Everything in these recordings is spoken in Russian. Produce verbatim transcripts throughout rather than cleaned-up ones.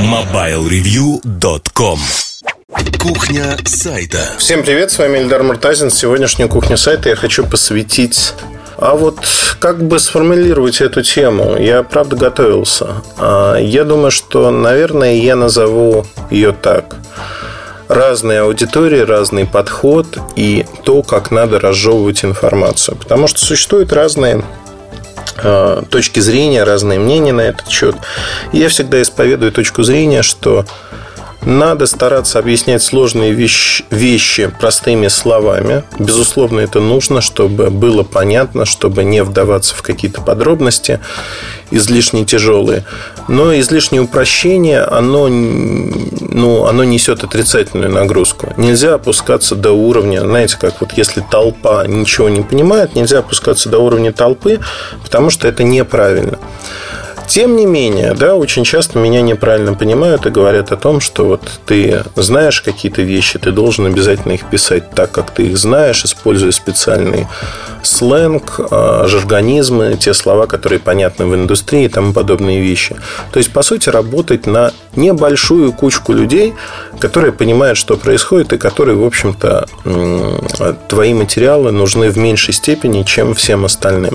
мобайл ревью точка ком. Кухня сайта. Всем привет, с вами Эльдар Муртазин. Сегодняшнюю кухню сайта я хочу посвятить... А вот как бы сформулировать эту тему? Я, правда, готовился. Я думаю, что, наверное, я назову ее так. Разные аудитории, разный подход и то, как надо разжевывать информацию. Потому что существуют разные точки зрения, разные мнения на этот счет. Я всегда исповедую точку зрения, что надо стараться объяснять сложные вещи, вещи простыми словами. Безусловно, это нужно, чтобы было понятно, чтобы не вдаваться в какие-то подробности излишне тяжелые. Но излишнее упрощение, оно, ну, оно несет отрицательную нагрузку. Нельзя опускаться до уровня, знаете, как вот если толпа ничего не понимает, нельзя опускаться до уровня толпы, потому что это неправильно. Тем не менее, да, очень часто меня неправильно понимают и говорят о том, что вот ты знаешь какие-то вещи, ты должен обязательно их писать так, как ты их знаешь, используя специальный сленг, жаргонизмы, те слова, которые понятны в индустрии и тому подобные вещи. То есть, по сути, работать на небольшую кучку людей, которые понимают, что происходит, и которые, в общем-то, твои материалы нужны в меньшей степени, чем всем остальным.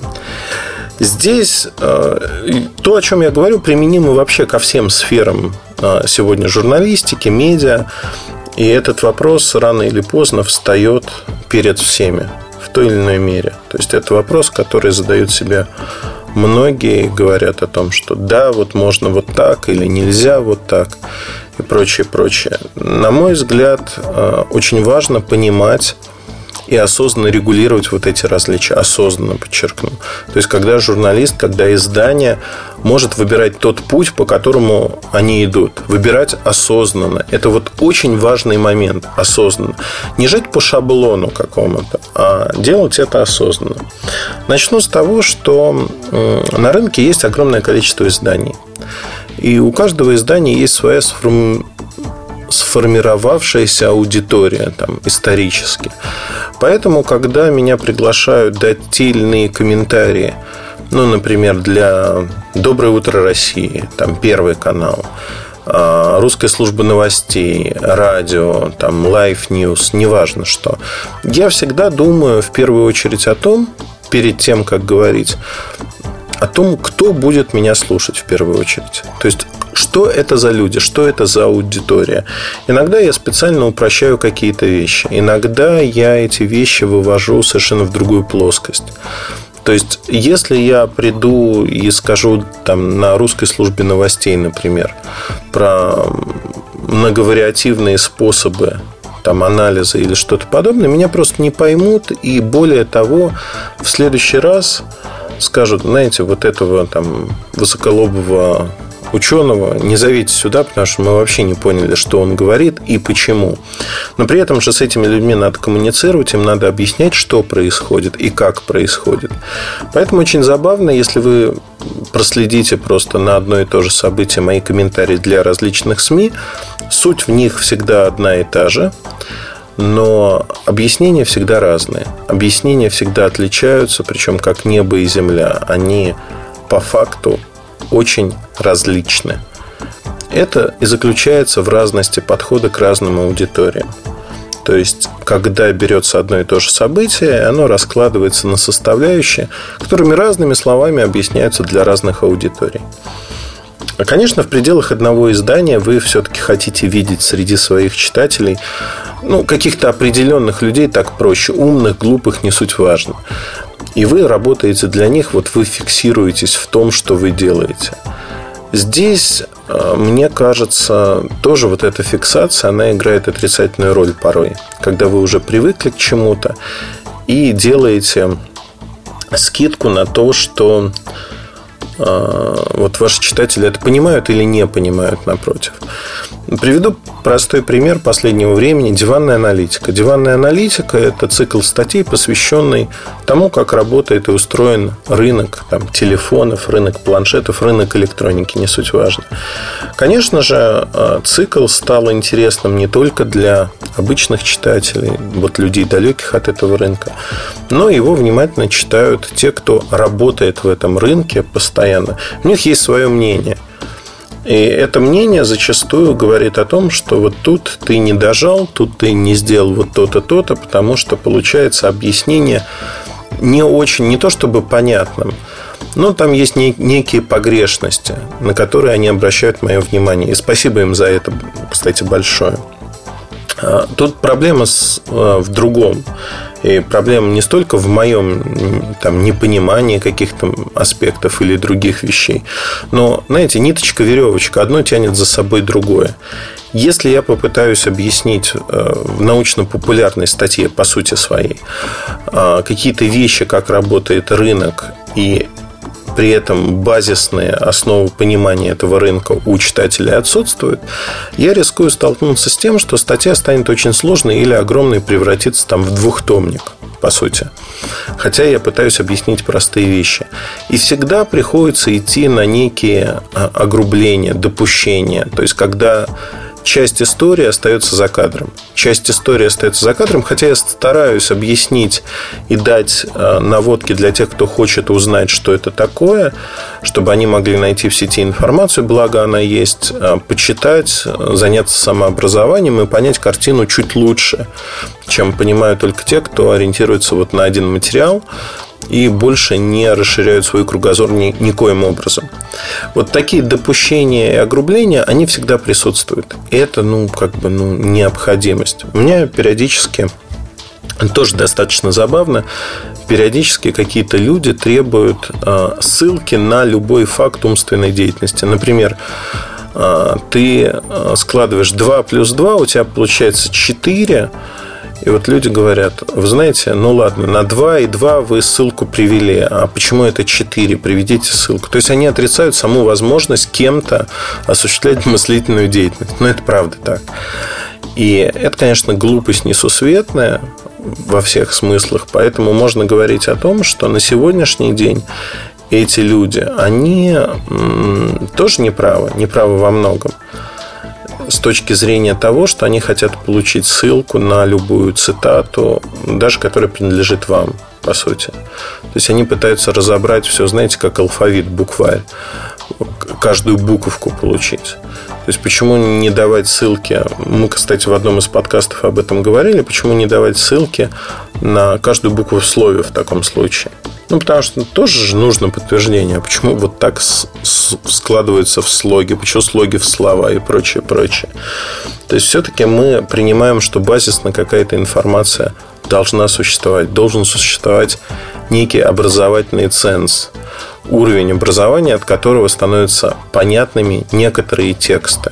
Здесь то, о чем я говорю, применимо вообще ко всем сферам сегодня журналистики, медиа. И этот вопрос рано или поздно встает перед всеми в той или иной мере. То есть, это вопрос, который задают себе многие, говорят о том, что да, вот можно вот так или нельзя вот так и прочее, прочее. На мой взгляд, очень важно понимать и осознанно регулировать вот эти различия. Осознанно, подчеркну. То есть, когда журналист, когда издание может выбирать тот путь, по которому они идут. Выбирать осознанно. Это вот очень важный момент. Осознанно. Не жить по шаблону какому-то, а делать это осознанно. Начну с того, что на рынке есть огромное количество изданий. И у каждого издания есть своя сформулировка, сформировавшаяся аудитория там, исторически. Поэтому, когда меня приглашают дать те или иные комментарии, ну, например, для «Доброе утро, России», там, «Первый канал», «Русская служба новостей», радио, там, «Лайф-ньюс», неважно что, я всегда думаю в первую очередь о том, перед тем, как говорить, о том, кто будет меня слушать в первую очередь. То есть, что это за люди, что это за аудитория. Иногда я специально упрощаю какие-то вещи. Иногда я эти вещи вывожу совершенно в другую плоскость. То есть, если я приду и скажу там, на русской службе новостей, например, про многовариативные способы там, анализа или что-то подобное, меня просто не поймут. И более того, в следующий раз скажут, знаете, вот этого там, высоколобого ученого не зовите сюда, потому что мы вообще не поняли, что он говорит и почему. Но при этом же с этими людьми надо коммуницировать, им надо объяснять, что происходит и как происходит. Поэтому очень забавно, если вы проследите просто на одно и то же событие мои комментарии для различных СМИ, суть в них всегда одна и та же. Но объяснения всегда разные. Объяснения всегда отличаются, причем как небо и земля. Они по факту очень различны. Это и заключается в разности подхода к разным аудиториям. То есть, когда берется одно и то же событие, оно раскладывается на составляющие, которыми разными словами объясняются для разных аудиторий. Конечно, в пределах одного издания вы все-таки хотите видеть среди своих читателей, ну, каких-то определенных людей, так проще, умных, глупых, не суть важно. И вы работаете для них, вот вы фиксируетесь в том, что вы делаете. Здесь, мне кажется, тоже вот эта фиксация, она играет отрицательную роль порой, когда вы уже привыкли к чему-то и делаете скидку на то, что... вот ваши читатели это понимают или не понимают, напротив. Приведу простой пример последнего времени. Диванная аналитика. Диванная аналитика – это цикл статей, посвященный тому, как работает и устроен рынок там, телефонов, рынок планшетов, рынок электроники, не суть важно. Конечно же, цикл стал интересным не только для обычных читателей, вот людей, далеких от этого рынка, но его внимательно читают те, кто работает в этом рынке постоянно. У них есть свое мнение. И это мнение зачастую говорит о том, что вот тут ты не дожал, тут ты не сделал вот то-то, то-то, потому что получается объяснение не очень, не то чтобы понятным, но там есть некие погрешности, на которые они обращают мое внимание. И спасибо им за это, кстати, большое. Тут проблема в другом. И проблема не столько в моем там, непонимании каких-то аспектов или других вещей. Но, знаете, ниточка-веревочка. Одно тянет за собой другое. Если я попытаюсь объяснить в научно-популярной статье, по сути своей, какие-то вещи, как работает рынок, и при этом базисные основы понимания этого рынка у читателей отсутствуют, я рискую столкнуться с тем, что статья станет очень сложной или огромной, превратится там в двухтомник, по сути. Хотя я пытаюсь объяснить простые вещи. И всегда приходится идти на некие огрубления, допущения. То есть, когда часть истории остается за кадром. Часть истории остается за кадром, хотя я стараюсь объяснить и дать наводки для тех, кто хочет узнать, что это такое, чтобы они могли найти в сети информацию, благо она есть, почитать, заняться самообразованием и понять картину чуть лучше, чем понимают только те, кто ориентируется вот на один материал и больше не расширяют свой кругозор ни, никоим образом. Вот такие допущения и огрубления, они всегда присутствуют. И это, ну, как бы, ну, необходимость. У меня периодически, тоже достаточно забавно, периодически какие-то люди требуют ссылки на любой факт умственной деятельности. Например, ты складываешь два плюс два, у тебя получается четыре. И вот люди говорят: вы знаете, ну ладно, на два и два вы ссылку привели, а почему это четыре? Приведите ссылку. То есть, они отрицают саму возможность кем-то осуществлять мыслительную деятельность. Но это правда так. И это, конечно, глупость несусветная во всех смыслах. Поэтому можно говорить о том, что на сегодняшний день эти люди, они тоже неправы, неправы во многом. С точки зрения того, что они хотят получить ссылку на любую цитату, даже которая принадлежит вам, по сути. То есть, они пытаются разобрать все, знаете, как алфавит, букварь. Каждую буковку получить. То есть, почему не давать ссылки? Мы, кстати, в одном из подкастов об этом говорили. Почему не давать ссылки на каждую букву в слове в таком случае? Ну, потому что тоже же нужно подтверждение. Почему вот так складываются в слоги? Почему слоги в слова и прочее, прочее? То есть, все-таки мы принимаем, что базисно какая-то информация должна существовать. Должен существовать некий образовательный ценз. Уровень образования, от которого становятся понятными некоторые тексты.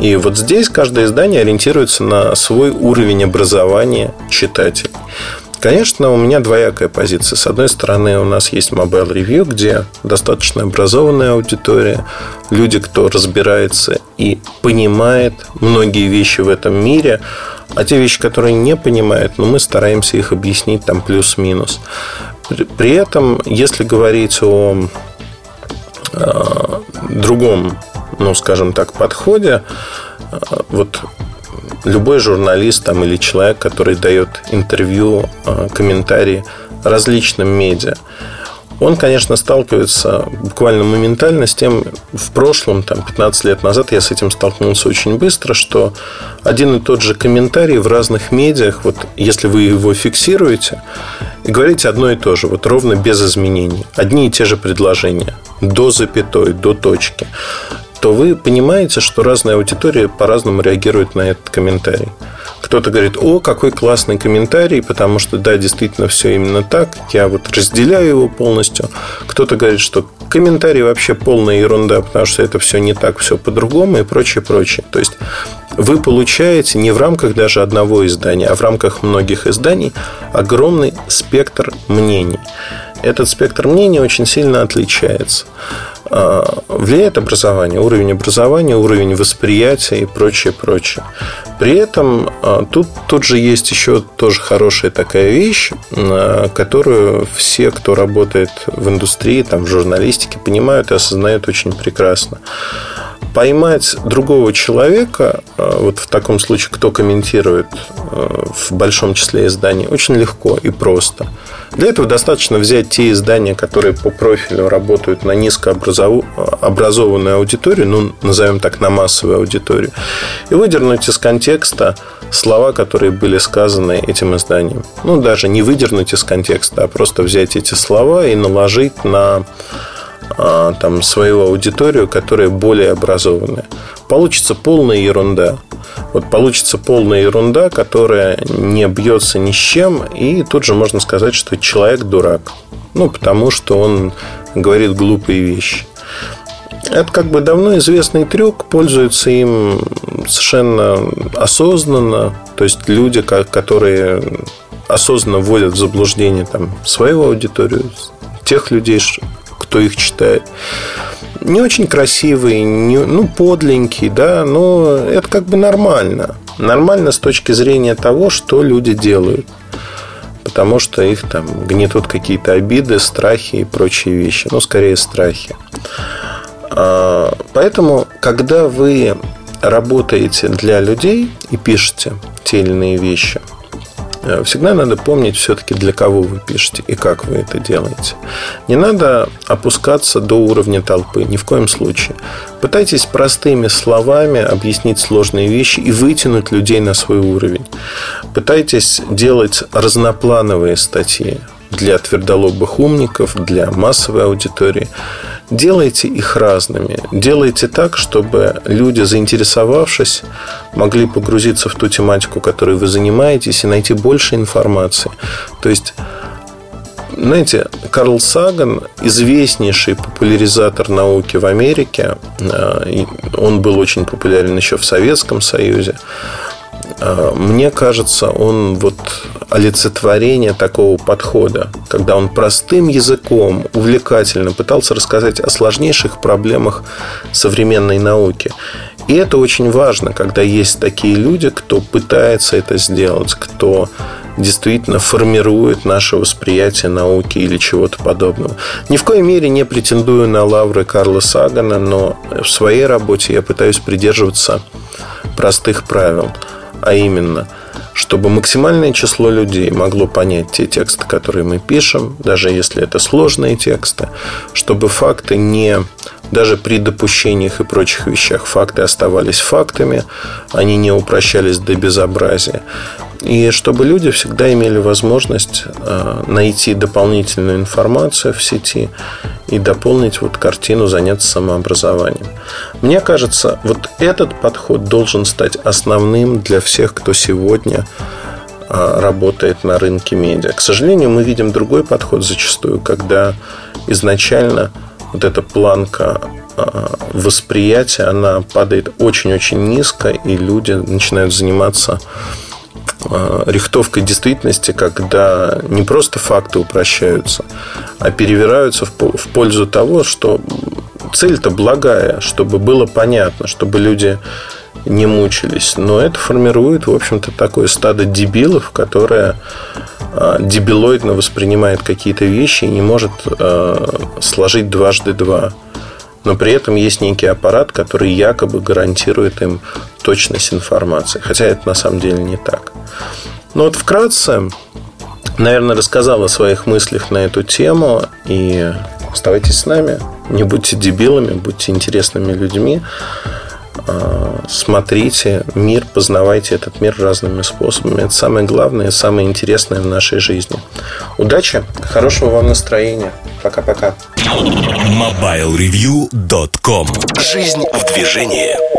И вот здесь каждое издание ориентируется на свой уровень образования читателей. Конечно, у меня двоякая позиция. С одной стороны, у нас есть Mobile Review, где достаточно образованная аудитория, люди, кто разбирается и понимает многие вещи в этом мире, а те вещи, которые не понимают, ну, мы стараемся их объяснить там плюс-минус. При этом, если говорить о э, другом, ну, скажем так, подходе, э, вот любой журналист там, или человек, который дает интервью, э, комментарии различным медиа, он, конечно, сталкивается буквально моментально с тем, в прошлом, там, пятнадцать лет назад я с этим столкнулся очень быстро, что один и тот же комментарий в разных медиах, вот если вы его фиксируете, и говорите одно и то же, вот ровно без изменений, одни и те же предложения, до запятой, до точки, то вы понимаете, что разная аудитория по-разному реагирует на этот комментарий. Кто-то говорит: о, какой классный комментарий, потому что, да, действительно, все именно так, я вот разделяю его полностью. Кто-то говорит, что комментарий вообще полная ерунда, потому что это все не так, все по-другому и прочее, прочее. То есть, вы получаете не в рамках даже одного издания, а в рамках многих изданий огромный спектр мнений. Этот спектр мнений очень сильно отличается. Влияет образование, уровень образования, уровень восприятия и прочее, прочее. При этом тут, тут же есть еще тоже хорошая такая вещь, которую все, кто работает в индустрии, там, в журналистике, понимают и осознают очень прекрасно. Поймать другого человека, вот в таком случае, кто комментирует в большом числе изданий очень легко и просто. Для этого достаточно взять те издания, которые по профилю работают на низкообразованную аудиторию, ну, назовем так, на массовую аудиторию, и выдернуть из контекста слова, которые были сказаны этим изданием. Ну, даже не выдернуть из контекста, а просто взять эти слова и наложить на там, свою аудиторию, которая более образованная. Получится полная ерунда. Вот получится полная ерунда, которая не бьется ни с чем, и тут же можно сказать, что человек дурак. Ну, потому что он говорит глупые вещи. Это как бы давно известный трюк, пользуются им совершенно осознанно. То есть люди, которые осознанно вводят в заблуждение там, свою аудиторию, тех людей, кто их читает. Не очень красивый, не, ну, подленький, да, но это как бы нормально. Нормально с точки зрения того, что люди делают. Потому что их там гнетут какие-то обиды, страхи и прочие вещи. Ну, скорее, страхи. Поэтому, когда вы работаете для людей и пишете те или иные вещи, всегда надо помнить все-таки, для кого вы пишете и как вы это делаете. Не надо опускаться до уровня толпы, ни в коем случае. Пытайтесь простыми словами объяснить сложные вещи и вытянуть людей на свой уровень. Пытайтесь делать разноплановые статьи для твердолобых умников, для массовой аудитории. Делайте их разными. Делайте так, чтобы люди, заинтересовавшись, могли погрузиться в ту тематику, которой вы занимаетесь, и найти больше информации. То есть, знаете, Карл Саган, известнейший популяризатор науки в Америке, он был очень популярен еще в Советском Союзе. Мне кажется, он вот олицетворение такого подхода, когда он простым языком увлекательно пытался рассказать о сложнейших проблемах современной науки. И это очень важно, когда есть такие люди, кто пытается это сделать, кто действительно формирует наше восприятие науки или чего-то подобного. Ни в коей мере не претендую на лавры Карла Сагана, но в своей работе я пытаюсь придерживаться простых правил. А именно, чтобы максимальное число людей могло понять те тексты, которые мы пишем, даже если это сложные тексты, чтобы факты не... Даже при допущениях и прочих вещах факты оставались фактами, они не упрощались до безобразия. И чтобы люди всегда имели возможность найти дополнительную информацию в сети и дополнить вот картину, заняться самообразованием. Мне кажется, вот этот подход должен стать основным для всех, кто сегодня работает на рынке медиа. К сожалению, мы видим другой подход зачастую, когда изначально вот эта планка восприятия, она падает очень-очень низко, и люди начинают заниматься рихтовкой действительности, когда не просто факты упрощаются, а перевираются в пользу того, что цель-то благая, чтобы было понятно, чтобы люди не мучились. Но это формирует, в общем-то, такое стадо дебилов, которое дебилоидно воспринимает какие-то вещи и не может э, сложить дважды два. Но при этом есть некий аппарат, который якобы гарантирует им точность информации. Хотя это на самом деле не так. Но вот вкратце, наверное, рассказал о своих мыслях на эту тему. И оставайтесь с нами. Не будьте дебилами, будьте интересными людьми. Смотрите мир, познавайте этот мир разными способами. Это самое главное и самое интересное в нашей жизни. Удачи, хорошего вам настроения. Пока-пока. мобайл ревью точка ком. Жизнь в движении.